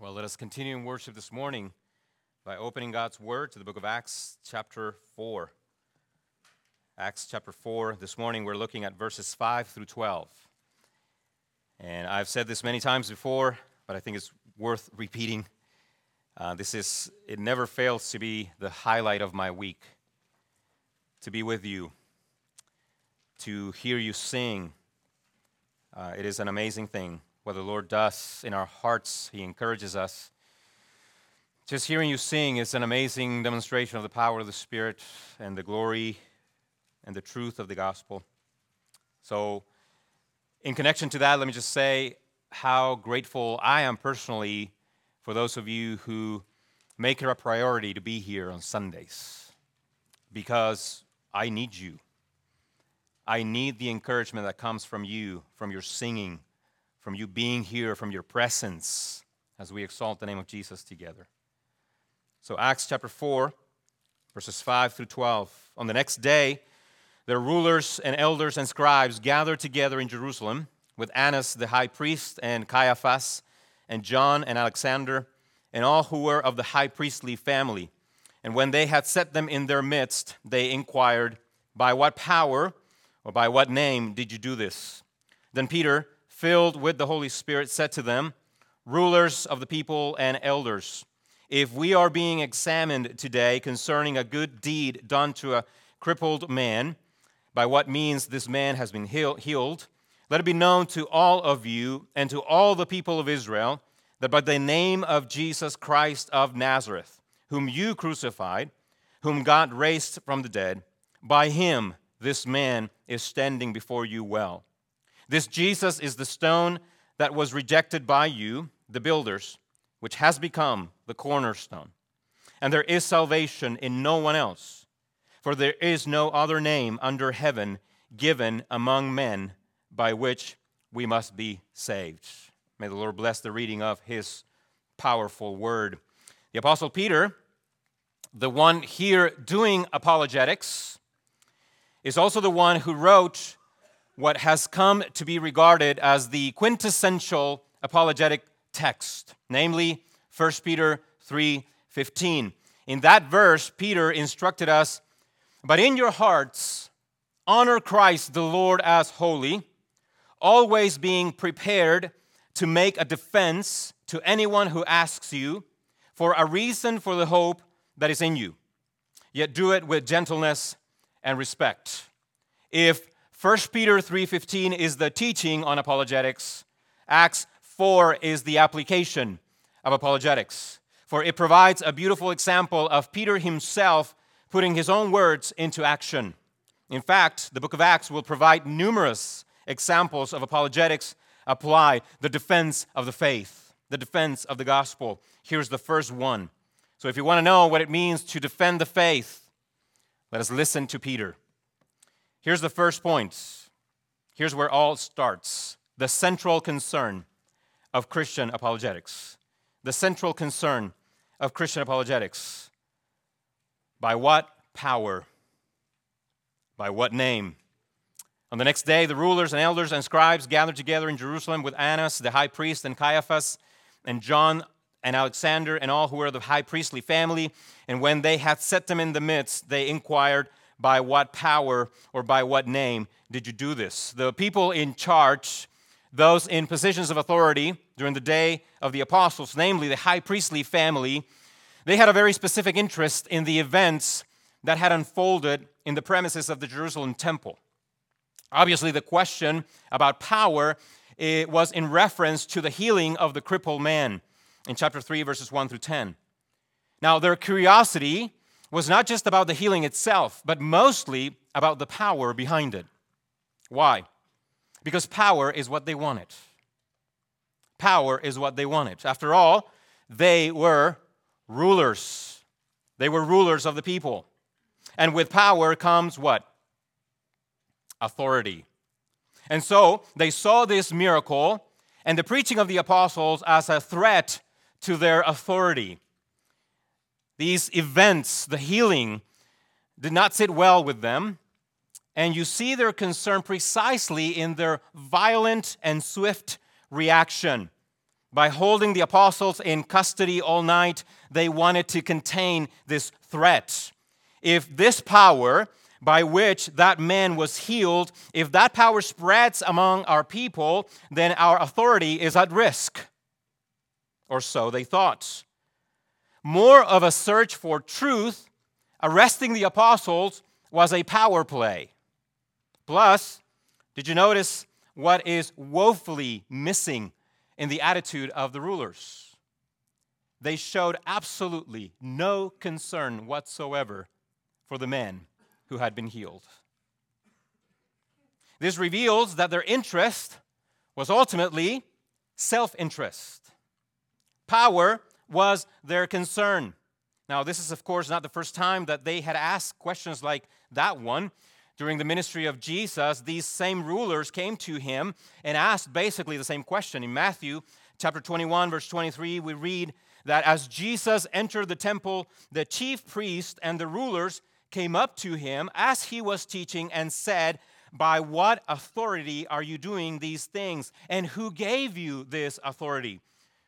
Well, let us continue in worship this morning by opening God's Word to the book of Acts chapter 4. Acts chapter 4, this morning we're looking at verses 5 through 12. And I've said this many times before, but I think it's worth repeating. It never fails to be the highlight of my week, to be with you, to hear you sing. It is an amazing thing. What the Lord does in our hearts, He encourages us. Just hearing you sing is an amazing demonstration of the power of the Spirit and the glory and the truth of the gospel. So, in connection to that, let me just say how grateful I am personally for those of you who make it a priority to be here on Sundays, because I need you. I need the encouragement that comes from you, from your singing, from you being here, from your presence, as we exalt the name of Jesus together. So Acts chapter 4, verses 5 through 12. On the next day, their rulers and elders and scribes gathered together in Jerusalem with Annas the high priest and Caiaphas and John and Alexander and all who were of the high priestly family. And when they had set them in their midst, they inquired, "By what power or by what name did you do this?" Then Peter, filled with the Holy Spirit, said to them, "Rulers of the people and elders, if we are being examined today concerning a good deed done to a crippled man, by what means this man has been healed, let it be known to all of you and to all the people of Israel that by the name of Jesus Christ of Nazareth, whom you crucified, whom God raised from the dead, by him this man is standing before you well. This Jesus is the stone that was rejected by you, the builders, which has become the cornerstone. And there is salvation in no one else, for there is no other name under heaven given among men by which we must be saved." May the Lord bless the reading of His powerful word. The Apostle Peter, the one here doing apologetics, is also the one who wrote what has come to be regarded as the quintessential apologetic text, namely 1 Peter 3:15. In that verse, Peter instructed us, "But in your hearts, honor Christ the Lord as holy, always being prepared to make a defense to anyone who asks you for a reason for the hope that is in you. Yet do it with gentleness and respect." If 1 Peter 3:15 is the teaching on apologetics, Acts 4 is the application of apologetics, for it provides a beautiful example of Peter himself putting his own words into action. In fact, the book of Acts will provide numerous examples of apologetics applied, the defense of the faith, the defense of the gospel. Here's the first one. So if you want to know what it means to defend the faith, let us listen to Peter. Here's the first point. Here's where all starts. The central concern of Christian apologetics. The central concern of Christian apologetics. By what power? By what name? On the next day, the rulers and elders and scribes gathered together in Jerusalem with Annas, the high priest, and Caiaphas, and John, and Alexander, and all who were of the high priestly family. And when they had set them in the midst, they inquired, "By what power or by what name did you do this?" The people in charge, those in positions of authority during the day of the apostles, namely the high priestly family, they had a very specific interest in the events that had unfolded in the premises of the Jerusalem temple. Obviously, the question about power, it was in reference to the healing of the crippled man in chapter 3, verses 1 through 10. Now, their curiosity was not just about the healing itself, but mostly about the power behind it. Why? Because power is what they wanted. Power is what they wanted. After all, they were rulers. They were rulers of the people. And with power comes what? Authority. And so they saw this miracle and the preaching of the apostles as a threat to their authority. These events, the healing, did not sit well with them. And you see their concern precisely in their violent and swift reaction. By holding the apostles in custody all night, they wanted to contain this threat. If this power by which that man was healed, if that power spreads among our people, then our authority is at risk. Or so they thought. More of a search for truth, arresting the apostles was a power play. Plus, did you notice what is woefully missing in the attitude of the rulers? They showed absolutely no concern whatsoever for the man who had been healed. This reveals that their interest was ultimately self-interest. Power was their concern. Now, this is, of course, not the first time that they had asked questions like that one. During the ministry of Jesus, these same rulers came to him and asked basically the same question. In Matthew chapter 21, verse 23, we read that as Jesus entered the temple, the chief priests and the rulers came up to him as he was teaching and said, "By what authority are you doing these things? And who gave you this authority?"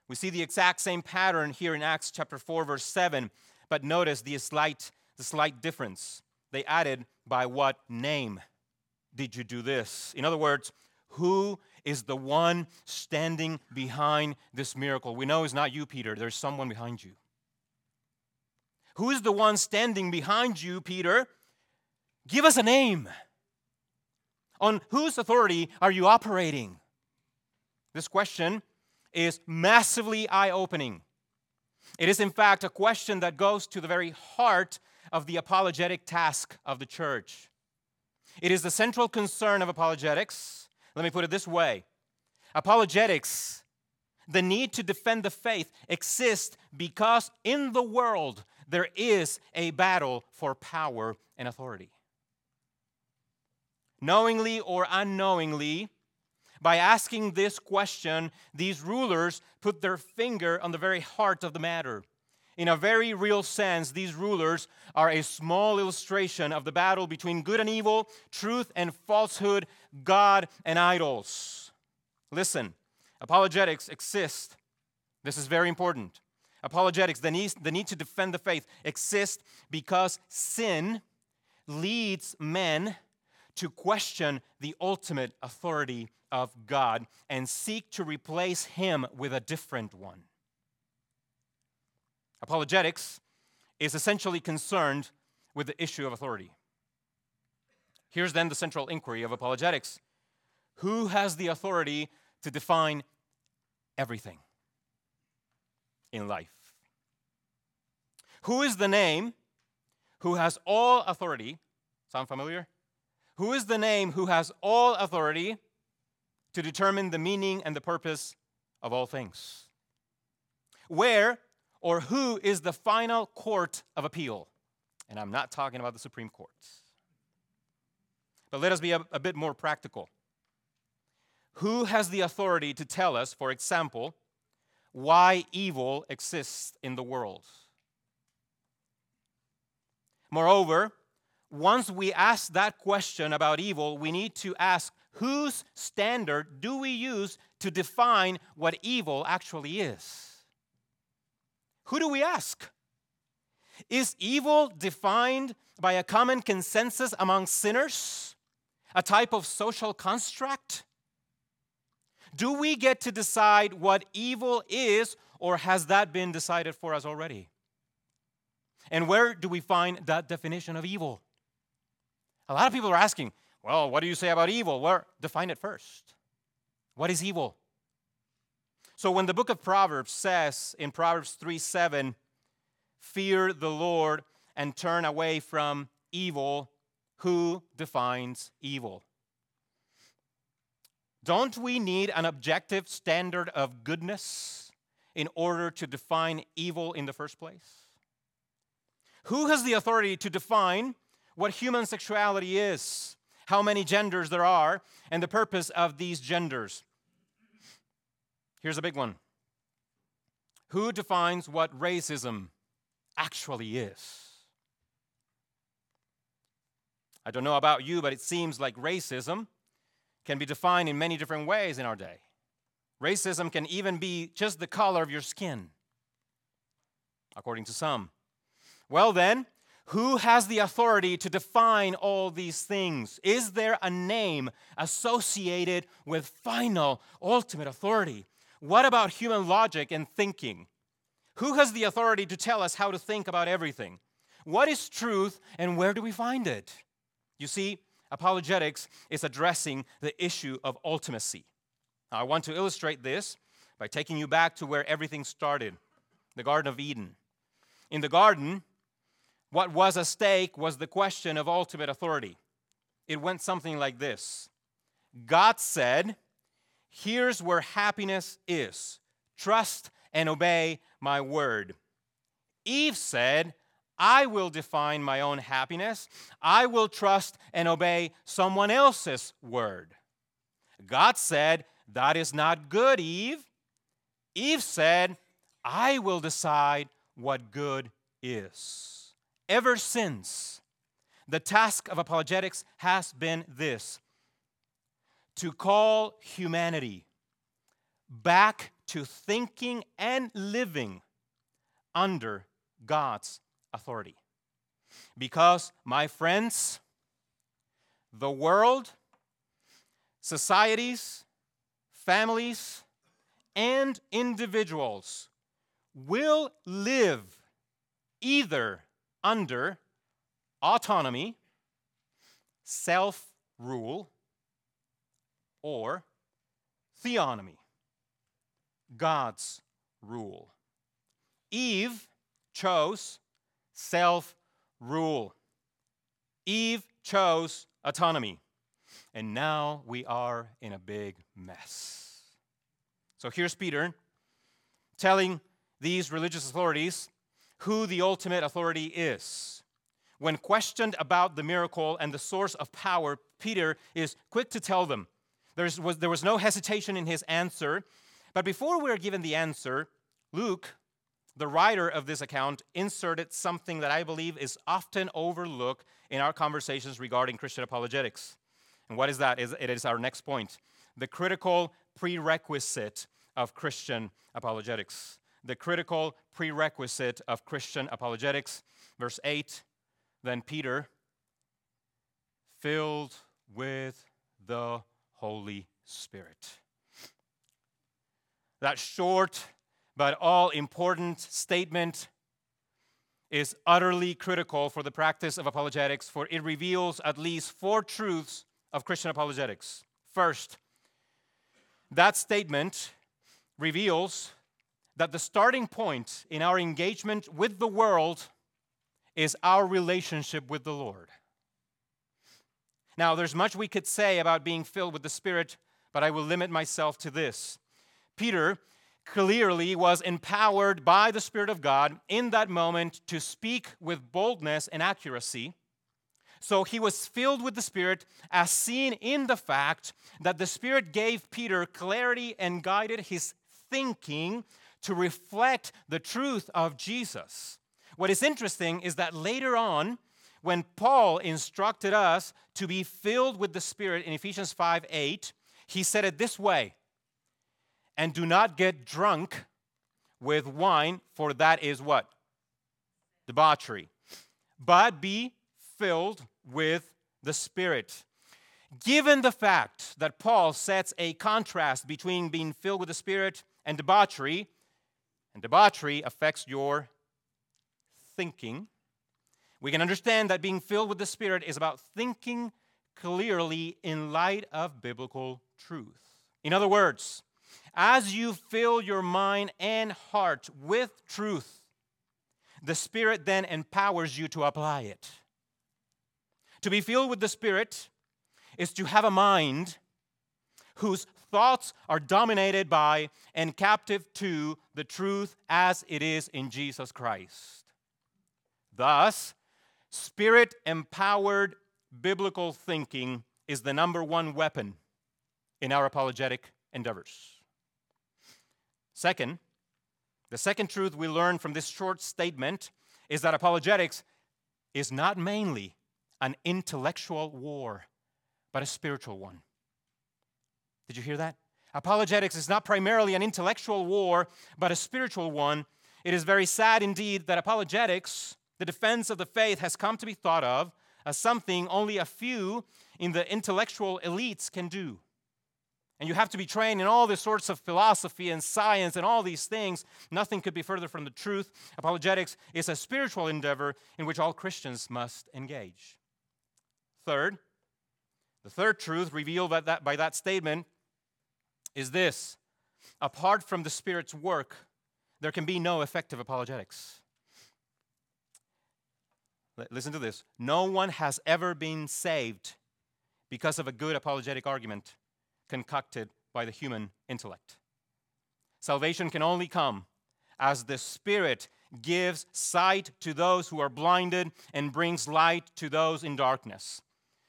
We see the exact same pattern here in Acts chapter 4, verse 7, but notice the slight difference. They added, "By what name did you do this?" In other words, who is the one standing behind this miracle? We know it's not you, Peter. There's someone behind you. Who is the one standing behind you, Peter? Give us a name. On whose authority are you operating? This question is massively eye-opening. It is, in fact, a question that goes to the very heart of the apologetic task of the church. It is the central concern of apologetics. Let me put it this way. Apologetics, the need to defend the faith, exists because in the world there is a battle for power and authority. Knowingly or unknowingly, by asking this question, these rulers put their finger on the very heart of the matter. In a very real sense, these rulers are a small illustration of the battle between good and evil, truth and falsehood, God and idols. Listen, apologetics exist. This is very important. Apologetics, the need to defend the faith, exists because sin leads men to question the ultimate authority of God and seek to replace him with a different one. Apologetics is essentially concerned with the issue of authority. Here's then the central inquiry of apologetics. Who has the authority to define everything in life? Who is the name who has all authority? Sound familiar? Who is the name who has all authority to determine the meaning and the purpose of all things? Where or who is the final court of appeal? And I'm not talking about the Supreme Court. But let us be a bit more practical. Who has the authority to tell us, for example, why evil exists in the world? Moreover, once we ask that question about evil, we need to ask, whose standard do we use to define what evil actually is? Who do we ask? Is evil defined by a common consensus among sinners? A type of social construct? Do we get to decide what evil is, or has that been decided for us already? And where do we find that definition of evil? A lot of people are asking, well, what do you say about evil? Well, define it first. What is evil? So when the book of Proverbs says in Proverbs 3:7, "Fear the Lord and turn away from evil," who defines evil? Don't we need an objective standard of goodness in order to define evil in the first place? Who has the authority to define what human sexuality is, how many genders there are, and the purpose of these genders? Here's a big one. Who defines what racism actually is? I don't know about you, but it seems like racism can be defined in many different ways in our day. Racism can even be just the color of your skin, according to some. Well then, who has the authority to define all these things? Is there a name associated with final, ultimate authority? What about human logic and thinking? Who has the authority to tell us how to think about everything? What is truth and where do we find it? You see, apologetics is addressing the issue of ultimacy. Now, I want to illustrate this by taking you back to where everything started, the Garden of Eden. In the garden, what was at stake was the question of ultimate authority. It went something like this. God said, "Here's where happiness is. Trust and obey my word." Eve said, "I will define my own happiness. I will trust and obey someone else's word." God said, "That is not good, Eve." Eve said, "I will decide what good is." Ever since, the task of apologetics has been this: to call humanity back to thinking and living under God's authority. Because, my friends, the world, societies, families, and individuals will live either under autonomy, self-rule, or theonomy, God's rule. Eve chose self-rule. Eve chose autonomy. And now we are in a big mess. So here's Peter telling these religious authorities who the ultimate authority is. When questioned about the miracle and the source of power, Peter is quick to tell them. There was no hesitation in his answer. But before we are given the answer, Luke, the writer of this account, inserted something that I believe is often overlooked in our conversations regarding Christian apologetics. And what is that? It is our next point: the critical prerequisite of Christian apologetics. The critical prerequisite of Christian apologetics. Verse 8, then Peter, filled with the Holy Spirit. That short but all-important statement is utterly critical for the practice of apologetics, for it reveals at least four truths of Christian apologetics. First, that statement reveals that the starting point in our engagement with the world is our relationship with the Lord. Now, there's much we could say about being filled with the Spirit, but I will limit myself to this. Peter clearly was empowered by the Spirit of God in that moment to speak with boldness and accuracy. So he was filled with the Spirit, as seen in the fact that the Spirit gave Peter clarity and guided his thinking to reflect the truth of Jesus. What is interesting is that later on, when Paul instructed us to be filled with the Spirit in Ephesians 5:8, he said it this way: "And do not get drunk with wine, for that is what? Debauchery. But be filled with the Spirit." Given the fact that Paul sets a contrast between being filled with the Spirit and debauchery, and debauchery affects your thinking, we can understand that being filled with the Spirit is about thinking clearly in light of biblical truth. In other words, as you fill your mind and heart with truth, the Spirit then empowers you to apply it. To be filled with the Spirit is to have a mind whose thoughts are dominated by and captive to the truth as it is in Jesus Christ. Thus, Spirit-empowered biblical thinking is the number one weapon in our apologetic endeavors. Second, the second truth we learn from this short statement is that apologetics is not mainly an intellectual war, but a spiritual one. Did you hear that? Apologetics is not primarily an intellectual war, but a spiritual one. It is very sad indeed that apologetics, the defense of the faith, has come to be thought of as something only a few in the intellectual elites can do. And you have to be trained in all the sorts of philosophy and science and all these things. Nothing could be further from the truth. Apologetics is a spiritual endeavor in which all Christians must engage. Third, the third truth revealed by that statement is this: apart from the Spirit's work, there can be no effective apologetics. Listen to this. No one has ever been saved because of a good apologetic argument concocted by the human intellect. Salvation can only come as the Spirit gives sight to those who are blinded and brings light to those in darkness.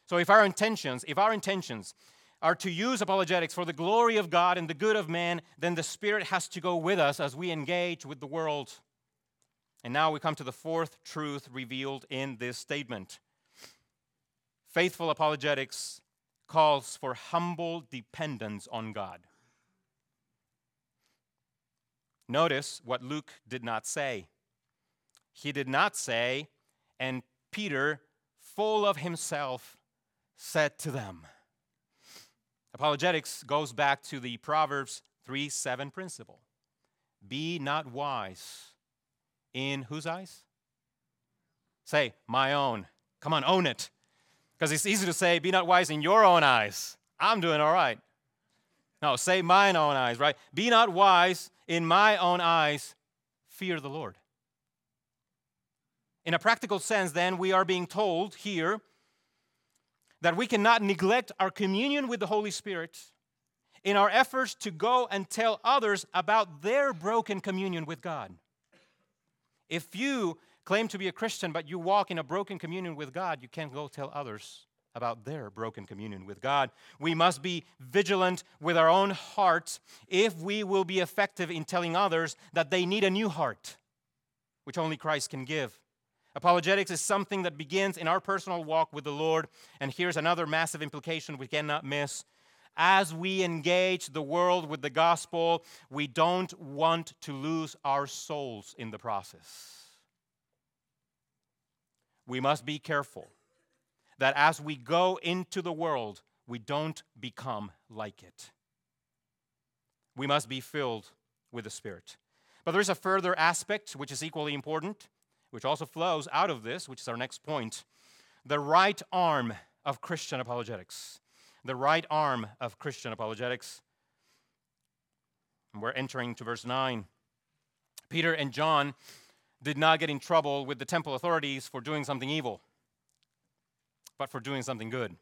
So if our intentions are to use apologetics for the glory of God and the good of man, then the Spirit has to go with us as we engage with the world. And now we come to the fourth truth revealed in this statement. Faithful apologetics calls for humble dependence on God. Notice what Luke did not say. He did not say, "And Peter, full of himself, said to them." Apologetics goes back to the Proverbs 3:7 principle. Be not wise in whose eyes? Say, my own. Come on, own it. Because it's easy to say, be not wise in your own eyes. I'm doing all right. No, say mine own eyes, right? Be not wise in my own eyes. Fear the Lord. In a practical sense, then, we are being told here that we cannot neglect our communion with the Holy Spirit in our efforts to go and tell others about their broken communion with God. If you claim to be a Christian, but you walk in a broken communion with God, you can't go tell others about their broken communion with God. We must be vigilant with our own hearts if we will be effective in telling others that they need a new heart, which only Christ can give. Apologetics is something that begins in our personal walk with the Lord. And here's another massive implication we cannot miss. As we engage the world with the gospel, we don't want to lose our souls in the process. We must be careful that as we go into the world, we don't become like it. We must be filled with the Spirit. But there is a further aspect which is equally important, which also flows out of this, which is our next point: the right arm of Christian apologetics. The right arm of Christian apologetics. And we're entering to verse 9. Peter and John did not get in trouble with the temple authorities for doing something evil, but for doing something good.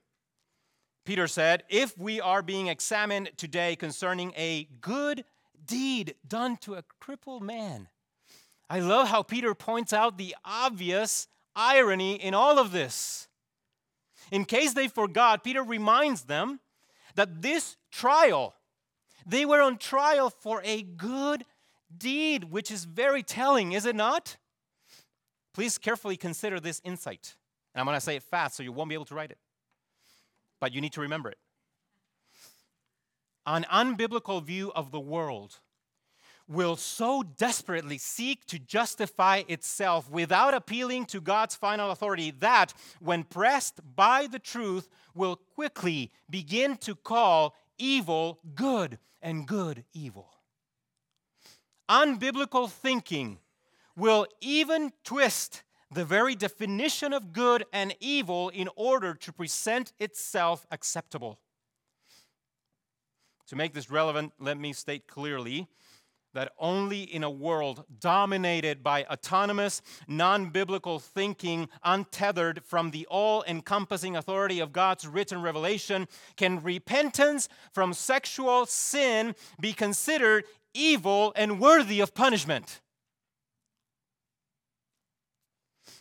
Peter said, "If we are being examined today concerning a good deed done to a crippled man," I love how Peter points out the obvious irony in all of this. In case they forgot, Peter reminds them that this trial, they were on trial for a good deed, which is very telling, is it not? Please carefully consider this insight. And I'm going to say it fast so you won't be able to write it, but you need to remember it. An unbiblical view of the world will so desperately seek to justify itself without appealing to God's final authority that, when pressed by the truth, will quickly begin to call evil good and good evil. Unbiblical thinking will even twist the very definition of good and evil in order to present itself acceptable. To make this relevant, let me state clearly that only in a world dominated by autonomous, non-biblical thinking, untethered from the all-encompassing authority of God's written revelation, can repentance from sexual sin be considered evil and worthy of punishment.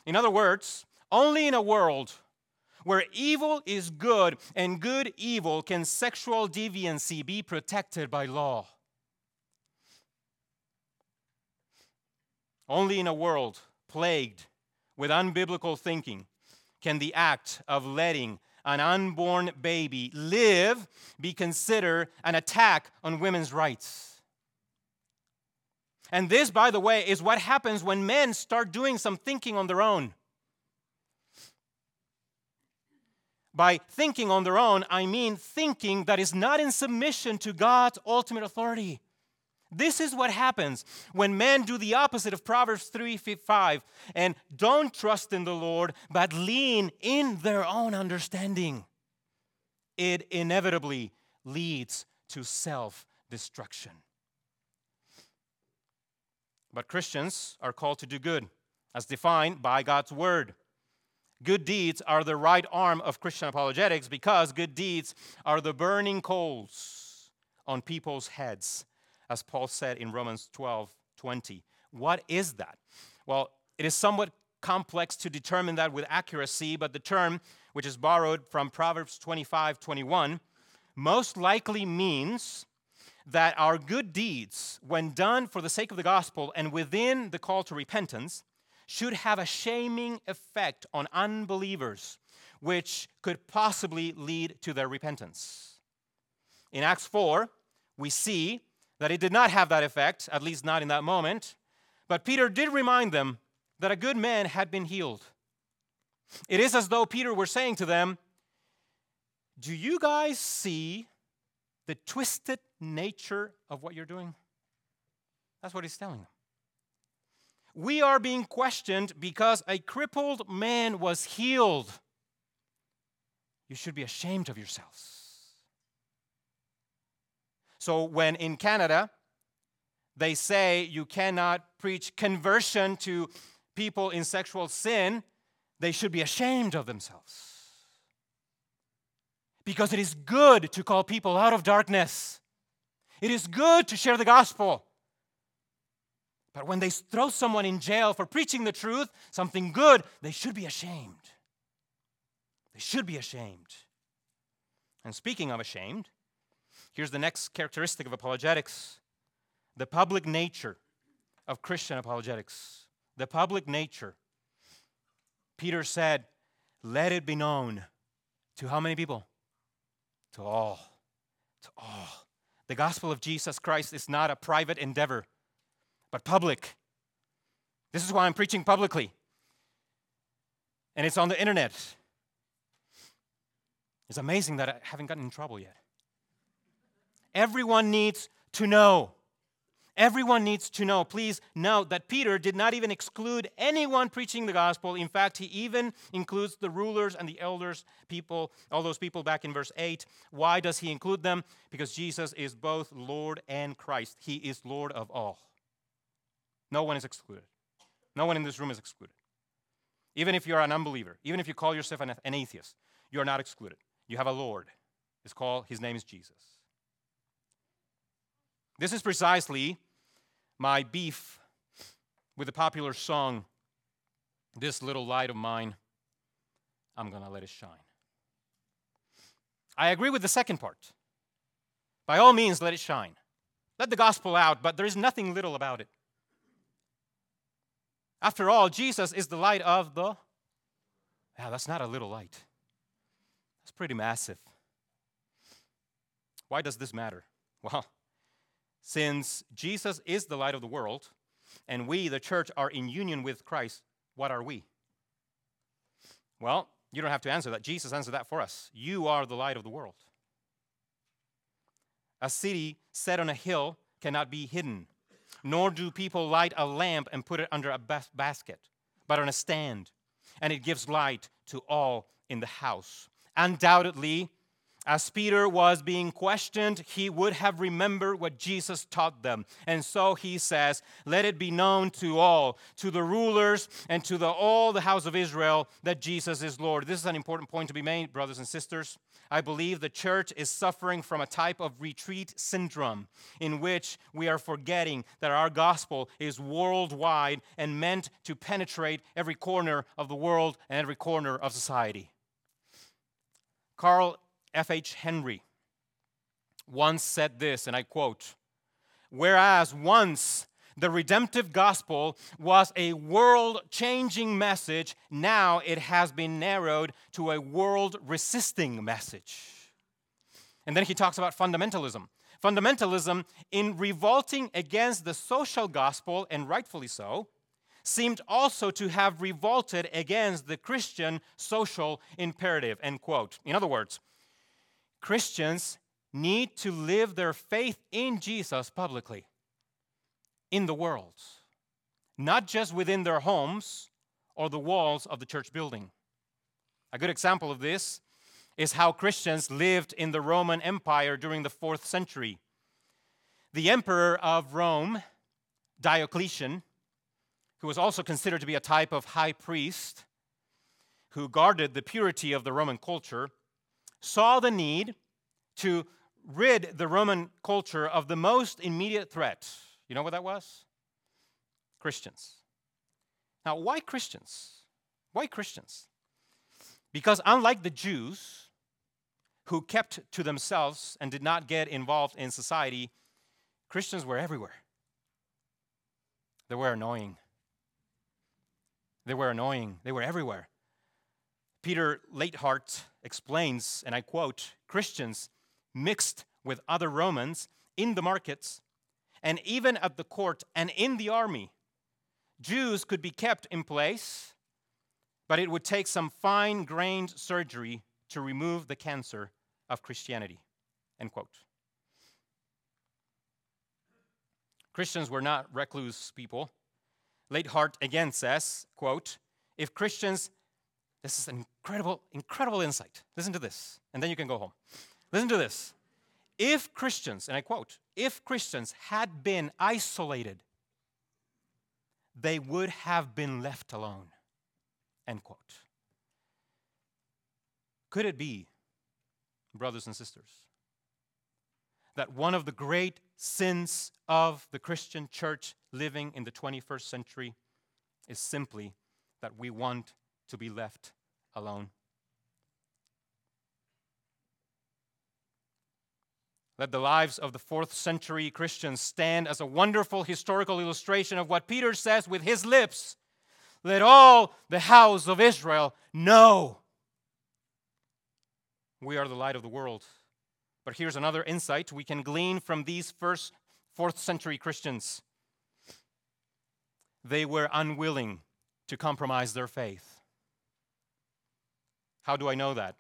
In other words, only in a world where evil is good and good evil can sexual deviancy be protected by law. Only in a world plagued with unbiblical thinking can the act of letting an unborn baby live be considered an attack on women's rights. And this, by the way, is what happens when men start doing some thinking on their own. By thinking on their own, I mean thinking that is not in submission to God's ultimate authority. This is what happens when men do the opposite of Proverbs 3:5 and don't trust in the Lord, but lean in their own understanding. It inevitably leads to self-destruction. But Christians are called to do good, as defined by God's word. Good deeds are the right arm of Christian apologetics because good deeds are the burning coals on people's heads. As Paul said in Romans 12:20. What is that? Well, it is somewhat complex to determine that with accuracy, but the term, which is borrowed from Proverbs 25:21, most likely means that our good deeds, when done for the sake of the gospel and within the call to repentance, should have a shaming effect on unbelievers, which could possibly lead to their repentance. In Acts 4, we see that it did not have that effect, at least not in that moment. But Peter did remind them that a good man had been healed. It is as though Peter were saying to them, do you guys see the twisted nature of what you're doing? That's what he's telling them. We are being questioned because a crippled man was healed. You should be ashamed of yourselves. So when in Canada, they say you cannot preach conversion to people in sexual sin, they should be ashamed of themselves. Because it is good to call people out of darkness. It is good to share the gospel. But when they throw someone in jail for preaching the truth, something good, they should be ashamed. They should be ashamed. And speaking of ashamed, here's the next characteristic of apologetics, the public nature of Christian apologetics. The public nature. Peter said, let it be known to how many people? To all. To all. The gospel of Jesus Christ is not a private endeavor, but public. This is why I'm preaching publicly. And it's on the internet. It's amazing that I haven't gotten in trouble yet. Everyone needs to know. Everyone needs to know. Please note that Peter did not even exclude anyone preaching the gospel. In fact, he even includes the rulers and the elders, people, all those people back in verse 8. Why does he include them? Because Jesus is both Lord and Christ. He is Lord of all. No one is excluded. No one in this room is excluded. Even if you're an unbeliever, even if you call yourself an atheist, you're not excluded. You have a Lord. His name is Jesus. This is precisely my beef with the popular song, This Little Light of Mine, I'm Gonna Let It Shine. I agree with the second part. By all means, let it shine. Let the gospel out, but there is nothing little about it. After all, Jesus is the light of the... Wow, that's not a little light. That's pretty massive. Why does this matter? Well, since Jesus is the light of the world, and we, the church, are in union with Christ, what are we? Well, you don't have to answer that. Jesus answered that for us. You are the light of the world. A city set on a hill cannot be hidden, nor do people light a lamp and put it under a basket, but on a stand, and it gives light to all in the house. Undoubtedly, as Peter was being questioned, he would have remembered what Jesus taught them. And so he says, let it be known to all, to the rulers and to all the house of Israel, that Jesus is Lord. This is an important point to be made, brothers and sisters. I believe the church is suffering from a type of retreat syndrome in which we are forgetting that our gospel is worldwide and meant to penetrate every corner of the world and every corner of society. Carl F.H. Henry once said this, and I quote, "Whereas once The redemptive gospel was a world-changing message. Now it has been narrowed to a world-resisting message. And then he talks about fundamentalism. Fundamentalism, in revolting against the social gospel, and rightfully so, seemed also to have revolted against the Christian social imperative, end quote. In other words, Christians need to live their faith in Jesus publicly, in the world, not just within their homes or the walls of the church building. A good example of this is how Christians lived in the Roman Empire during the 4th century. The emperor of Rome, Diocletian, who was also considered to be a type of high priest who guarded the purity of the Roman culture, saw the need to rid the Roman culture of the most immediate threat. You know what that was? Christians. Now, why Christians? Why Christians? Because unlike the Jews, who kept to themselves and did not get involved in society, Christians were everywhere. They were annoying. They were annoying. They were everywhere. Peter Leithart explains, and I quote, "Christians mixed with other Romans in the markets and even at the court and in the army. Jews could be kept in place, but it would take some fine-grained surgery to remove the cancer of Christianity," end quote. Christians were not recluse people. Leithart again says, quote, "If Christians," this is an incredible insight. Listen to this, and then you can go home. Listen to this. "If Christians," and I quote, "if Christians had been isolated, they would have been left alone," end quote. Could it be, brothers and sisters, that one of the great sins of the Christian church living in the 21st century is simply that we want to be left alone? Let the lives of the 4th century Christians stand as a wonderful historical illustration of what Peter says with his lips, "Let all the house of Israel know we are the light of the world." But here's another insight we can glean from these first 4th century Christians. They were unwilling to compromise their faith. How do I know that?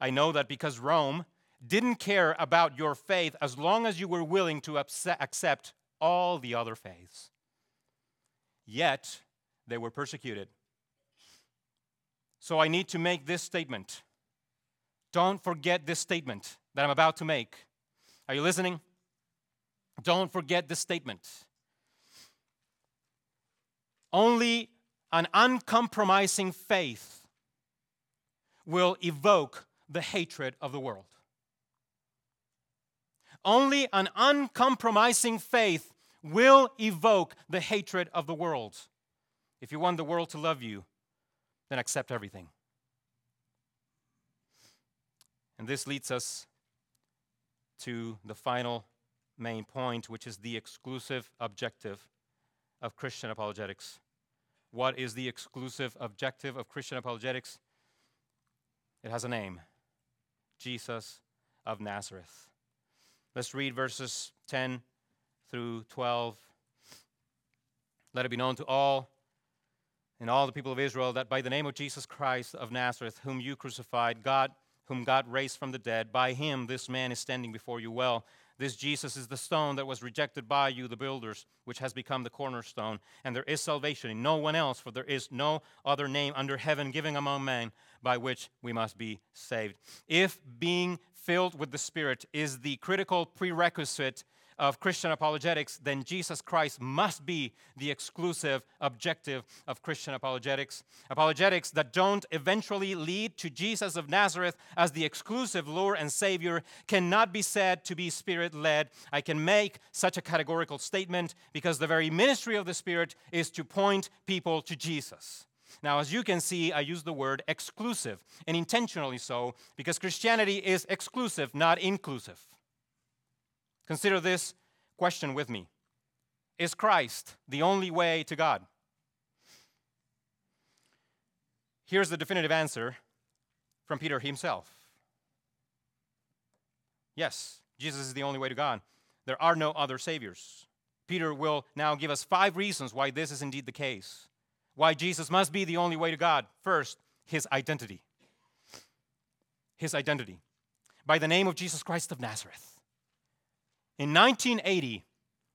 I know that because Rome didn't care about your faith as long as you were willing to accept all the other faiths. Yet, they were persecuted. So I need to make this statement. Don't forget this statement that I'm about to make. Are you listening? Don't forget this statement. Only an uncompromising faith will evoke the hatred of the world. Only an uncompromising faith will evoke the hatred of the world. If you want the world to love you, then accept everything. And this leads us to the final main point, which is the exclusive objective of Christian apologetics. What is the exclusive objective of Christian apologetics? It has a name: Jesus of Nazareth. Let's read verses 10 through 12. "Let it be known to all and all the people of Israel that by the name of Jesus Christ of Nazareth, whom you crucified, whom God raised from the dead, by him this man is standing before you well. This Jesus is the stone that was rejected by you, the builders, which has become the cornerstone. And there is salvation in no one else, for there is no other name under heaven given among men by which we must be saved." If being filled with the Spirit is the critical prerequisite of Christian apologetics, then Jesus Christ must be the exclusive objective of Christian apologetics. Apologetics that don't eventually lead to Jesus of Nazareth as the exclusive Lord and Savior cannot be said to be Spirit-led. I can make such a categorical statement because the very ministry of the Spirit is to point people to Jesus. Now, as you can see, I use the word exclusive, and intentionally so, because Christianity is exclusive, not inclusive. Consider this question with me. Is Christ the only way to God? Here's the definitive answer from Peter himself. Yes, Jesus is the only way to God. There are no other saviors. Peter will now give us 5 reasons why this is indeed the case, why Jesus must be the only way to God. First, his identity. His identity. By the name of Jesus Christ of Nazareth. In 1980,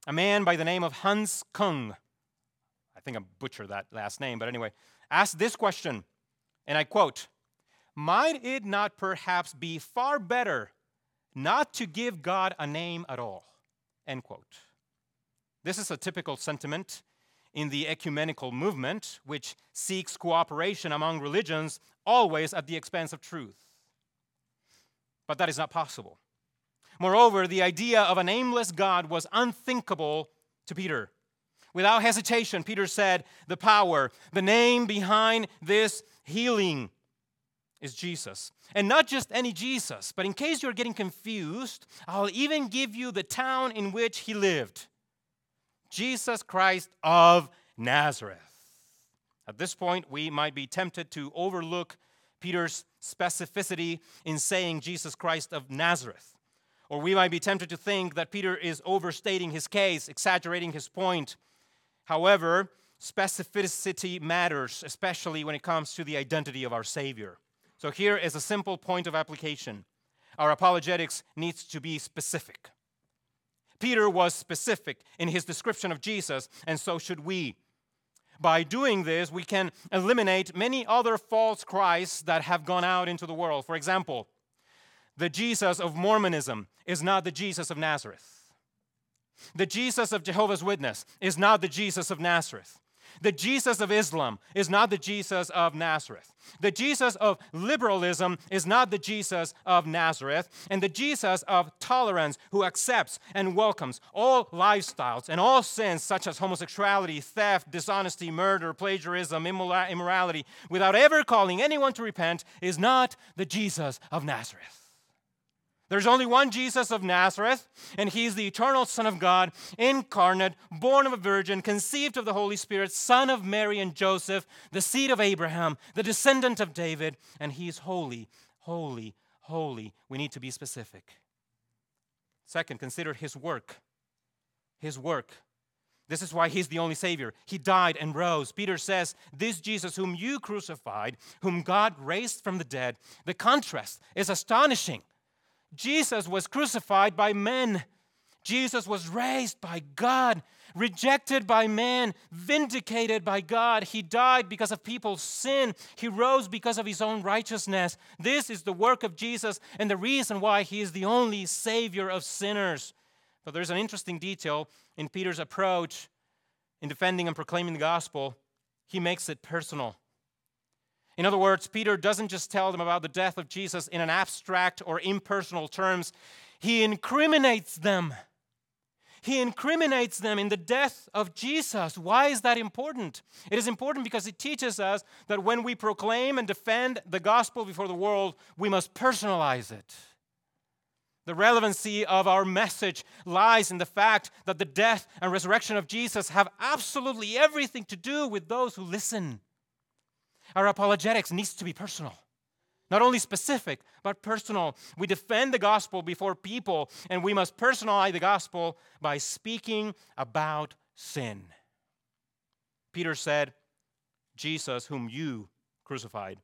a man by the name of Hans Kung, I think I butchered that last name, but anyway, asked this question, and I quote, "Might it not perhaps be far better not to give God a name at all?" End quote. This is a typical sentiment in the ecumenical movement, which seeks cooperation among religions, always at the expense of truth. But that is not possible. Moreover, the idea of a nameless God was unthinkable to Peter. Without hesitation, Peter said, the power, the name behind this healing is Jesus. And not just any Jesus, but in case you're getting confused, I'll even give you the town in which he lived. Jesus Christ of Nazareth. At this point, we might be tempted to overlook Peter's specificity in saying Jesus Christ of Nazareth. Or we might be tempted to think that Peter is overstating his case, exaggerating his point. However, specificity matters, especially when it comes to the identity of our Savior. So here is a simple point of application. Our apologetics needs to be specific. Peter was specific in his description of Jesus, and so should we. By doing this, we can eliminate many other false Christs that have gone out into the world. For example, the Jesus of Mormonism is not the Jesus of Nazareth. The Jesus of Jehovah's Witness is not the Jesus of Nazareth. The Jesus of Islam is not the Jesus of Nazareth. The Jesus of liberalism is not the Jesus of Nazareth. And the Jesus of tolerance, who accepts and welcomes all lifestyles and all sins, such as homosexuality, theft, dishonesty, murder, plagiarism, immorality, without ever calling anyone to repent, is not the Jesus of Nazareth. There's only one Jesus of Nazareth, and he's the eternal Son of God, incarnate, born of a virgin, conceived of the Holy Spirit, son of Mary and Joseph, the seed of Abraham, the descendant of David, and he's holy, holy, holy. We need to be specific. Second, consider his work. His work. This is why he's the only Savior. He died and rose. Peter says, this Jesus whom you crucified, whom God raised from the dead, the contrast is astonishing. Jesus was crucified by men. Jesus was raised by God, rejected by man, vindicated by God. He died because of people's sin. He rose because of his own righteousness. This is the work of Jesus and the reason why he is the only Savior of sinners. But there's an interesting detail in Peter's approach in defending and proclaiming the gospel. He makes it personal. In other words, Peter doesn't just tell them about the death of Jesus in an abstract or impersonal terms. He incriminates them. He incriminates them in the death of Jesus. Why is that important? It is important because it teaches us that when we proclaim and defend the gospel before the world, we must personalize it. The relevancy of our message lies in the fact that the death and resurrection of Jesus have absolutely everything to do with those who listen. Our apologetics needs to be personal, not only specific, but personal. We defend the gospel before people, and we must personalize the gospel by speaking about sin. Peter said, Jesus, whom you crucified.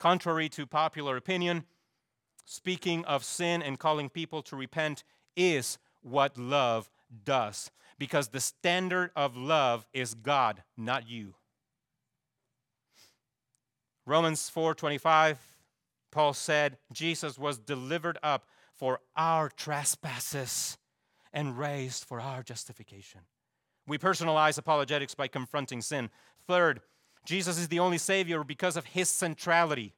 Contrary to popular opinion, speaking of sin and calling people to repent is what love does, because the standard of love is God, not you. Romans 4:25, Paul said, Jesus was delivered up for our trespasses and raised for our justification. We personalize apologetics by confronting sin. Third, Jesus is the only Savior because of his centrality.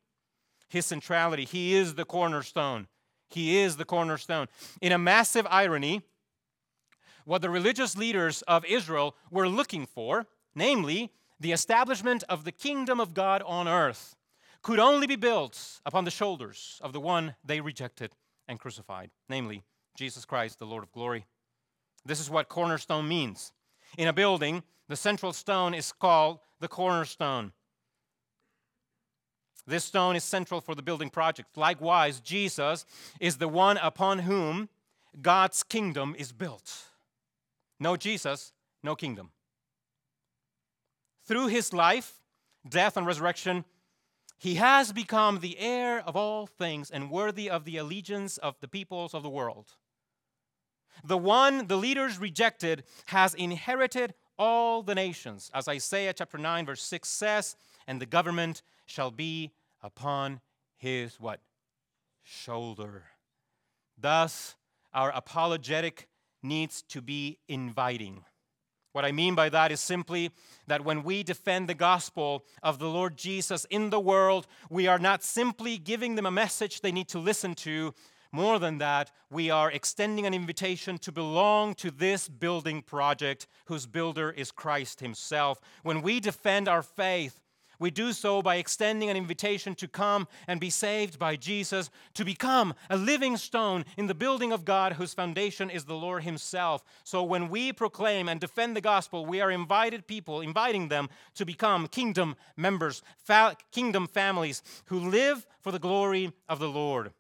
His centrality. He is the cornerstone. He is the cornerstone. In a massive irony, what the religious leaders of Israel were looking for, namely, the establishment of the kingdom of God on earth, could only be built upon the shoulders of the one they rejected and crucified, namely Jesus Christ, the Lord of glory. This is what cornerstone means. In a building, the central stone is called the cornerstone. This stone is central for the building project. Likewise, Jesus is the one upon whom God's kingdom is built. No Jesus, no kingdom. Through his life, death, and resurrection, he has become the heir of all things and worthy of the allegiance of the peoples of the world. The one the leaders rejected has inherited all the nations. As Isaiah chapter 9, verse 6 says, and the government shall be upon his what? Shoulder. Thus, our apologetic needs to be inviting. What I mean by that is simply that when we defend the gospel of the Lord Jesus in the world, we are not simply giving them a message they need to listen to. More than that, we are extending an invitation to belong to this building project whose builder is Christ himself. When we defend our faith, we do so by extending an invitation to come and be saved by Jesus, to become a living stone in the building of God whose foundation is the Lord himself. So when we proclaim and defend the gospel, we are inviting them to become kingdom members, kingdom families who live for the glory of the Lord.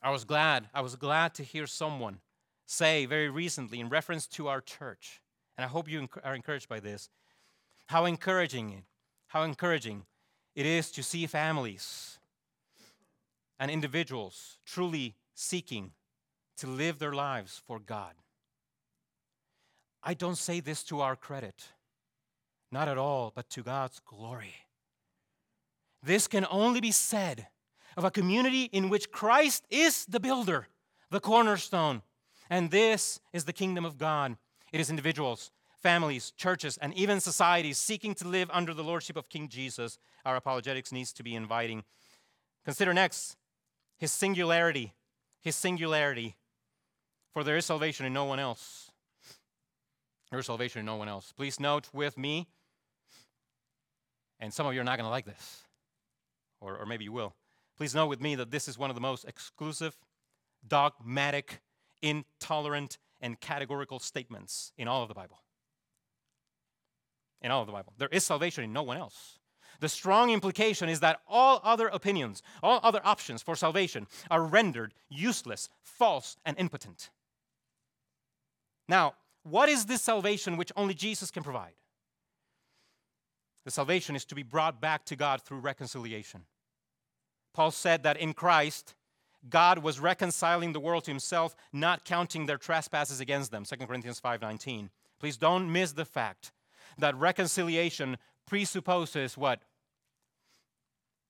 I was glad to hear someone say very recently in reference to our church, and I hope you are encouraged by this, how encouraging it is to see families and individuals truly seeking to live their lives for God. I don't say this to our credit, not at all, but to God's glory. This can only be said of a community in which Christ is the builder, the cornerstone. And this is the kingdom of God. It is individuals, families, churches, and even societies seeking to live under the lordship of King Jesus. Our apologetics needs to be inviting. Consider next his singularity. His singularity. For there is salvation in no one else. There is salvation in no one else. Please note with me, and some of you are not going to like this, or maybe you will. Please note with me that this is one of the most exclusive, dogmatic, intolerant, and categorical statements in all of the Bible. In all of the Bible. There is salvation in no one else. The strong implication is that all other opinions, all other options for salvation are rendered useless, false, and impotent. Now, what is this salvation which only Jesus can provide? The salvation is to be brought back to God through reconciliation. Paul said that in Christ, God was reconciling the world to himself, not counting their trespasses against them, 2 Corinthians 5:19. Please don't miss the fact that reconciliation presupposes what?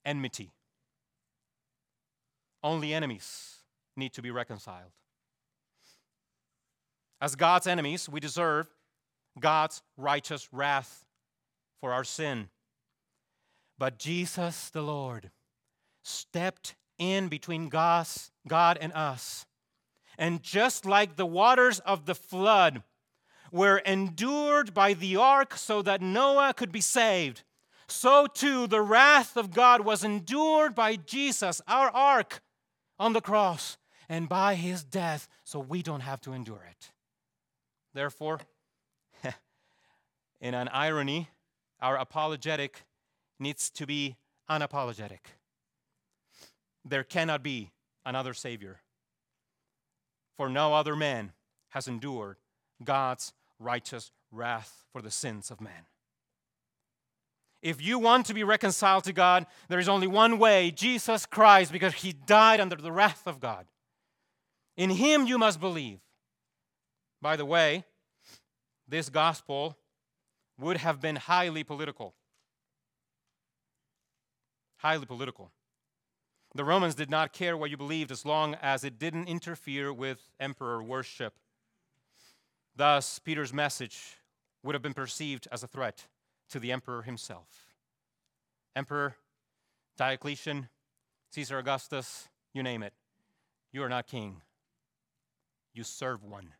Enmity. Only enemies need to be reconciled. As God's enemies, we deserve God's righteous wrath for our sin. But Jesus the Lord stepped in between God and us. And just like the waters of the flood were endured by the ark so that Noah could be saved, so too the wrath of God was endured by Jesus, our ark, on the cross, and by his death, so we don't have to endure it. Therefore, in an irony, our apologetic needs to be unapologetic. There cannot be another Savior, for no other man has endured God's righteous wrath for the sins of man. If you want to be reconciled to God, there is only one way, Jesus Christ, because he died under the wrath of God. In him you must believe. By the way, this gospel would have been highly political. Highly political. The Romans did not care what you believed as long as it didn't interfere with emperor worship. Thus, Peter's message would have been perceived as a threat to the emperor himself. Emperor Diocletian, Caesar Augustus, you name it. You are not king. You serve one.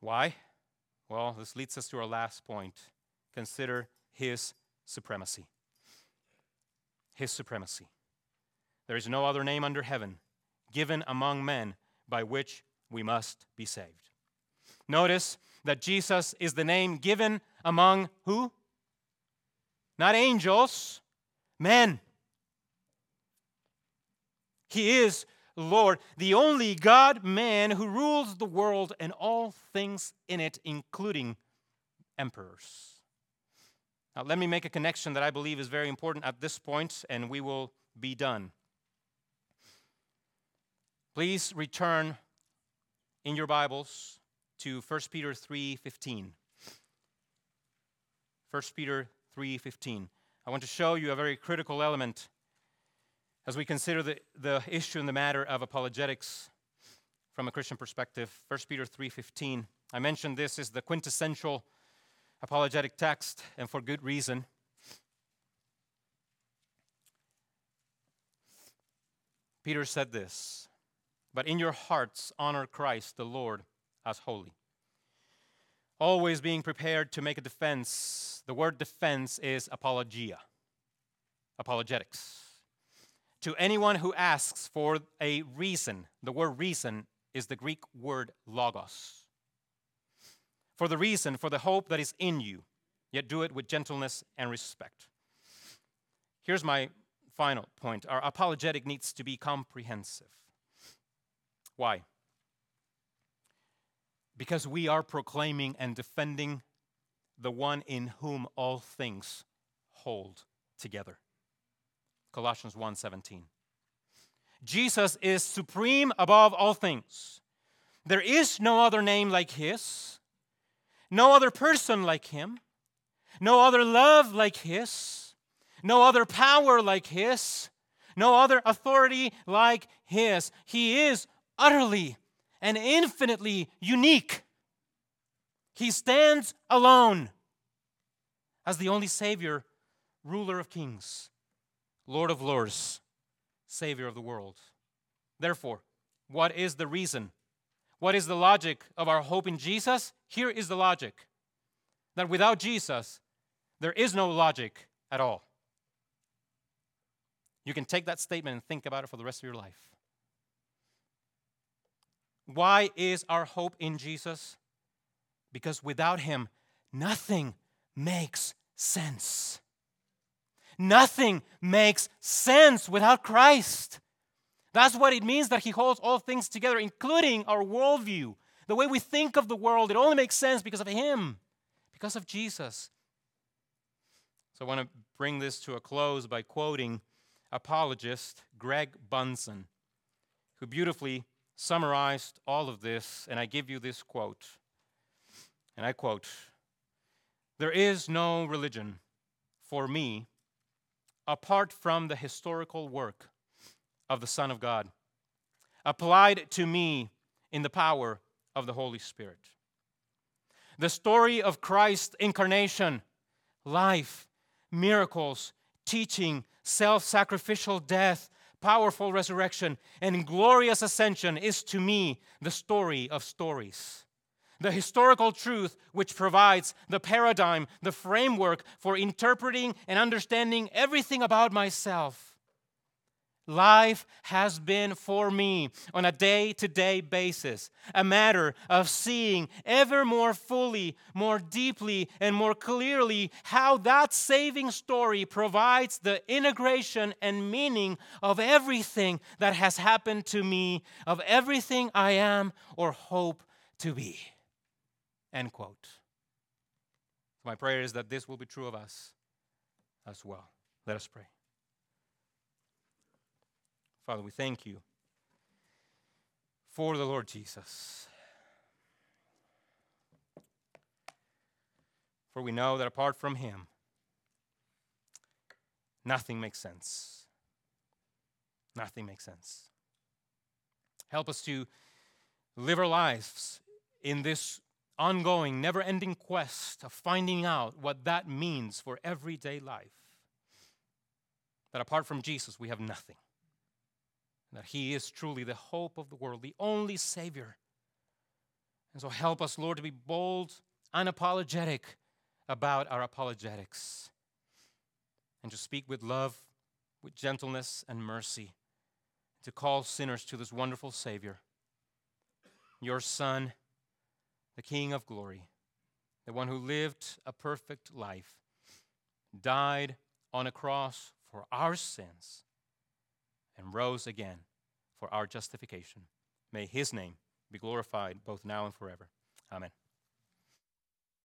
Why? Well, this leads us to our last point. Consider his supremacy. His supremacy. There is no other name under heaven given among men by which we must be saved. Notice that Jesus is the name given among who? Not angels, men. He is Lord, the only God-man who rules the world and all things in it, including emperors. Now, let me make a connection that I believe is very important at this point, and we will be done. Please return in your Bibles to 1 Peter 3:15. 1 Peter 3:15. I want to show you a very critical element as we consider the issue in the matter of apologetics from a Christian perspective. 1 Peter 3:15. I mentioned this is the quintessential apologetic text, and for good reason. Peter said this, "But in your hearts honor Christ the Lord as holy, always being prepared to make a defense." The word defense is apologia, apologetics. To anyone who asks for a reason. The word reason is the Greek word logos. For the reason, for the hope that is in you, yet do it with gentleness and respect. Here's my final point. Our apologetic needs to be comprehensive. Why? Because we are proclaiming and defending the one in whom all things hold together. Colossians 1:17. Jesus is supreme above all things. There is no other name like his, no other person like him, no other love like his, no other power like his, no other authority like his. He is utterly and infinitely unique. He stands alone as the only Savior, ruler of kings, Lord of lords, Savior of the world. Therefore, what is the reason? What is the logic of our hope in Jesus? Here is the logic, that without Jesus, there is no logic at all. You can take that statement and think about it for the rest of your life. Why is our hope in Jesus? Because without him, nothing makes sense. Nothing makes sense without Christ. That's what it means that he holds all things together, including our worldview. The way we think of the world, it only makes sense because of him, because of Jesus. So I want to bring this to a close by quoting apologist Greg Bunsen, who beautifully summarized all of this, and I give you this quote, and I quote, "There is no religion for me apart from the historical work of the Son of God, applied to me in the power of the Holy Spirit. The story of Christ's incarnation, life, miracles, teaching, self-sacrificial death, powerful resurrection, and glorious ascension is to me the story of stories. The historical truth which provides the paradigm, the framework for interpreting and understanding everything about myself. Life has been for me on a day-to-day basis, a matter of seeing ever more fully, more deeply, and more clearly how that saving story provides the integration and meaning of everything that has happened to me, of everything I am or hope to be." End quote. My prayer is that this will be true of us as well. Let us pray. Father, we thank you for the Lord Jesus. For we know that apart from him, nothing makes sense. Nothing makes sense. Help us to live our lives in this ongoing, never-ending quest of finding out what that means for everyday life. That apart from Jesus, we have nothing. That he is truly the hope of the world, the only Savior. And so help us, Lord, to be bold, unapologetic about our apologetics, and to speak with love, with gentleness and mercy, to call sinners to this wonderful Savior, your Son, the King of glory, the one who lived a perfect life, died on a cross for our sins, and rose again for our justification. May his name be glorified both now and forever. Amen.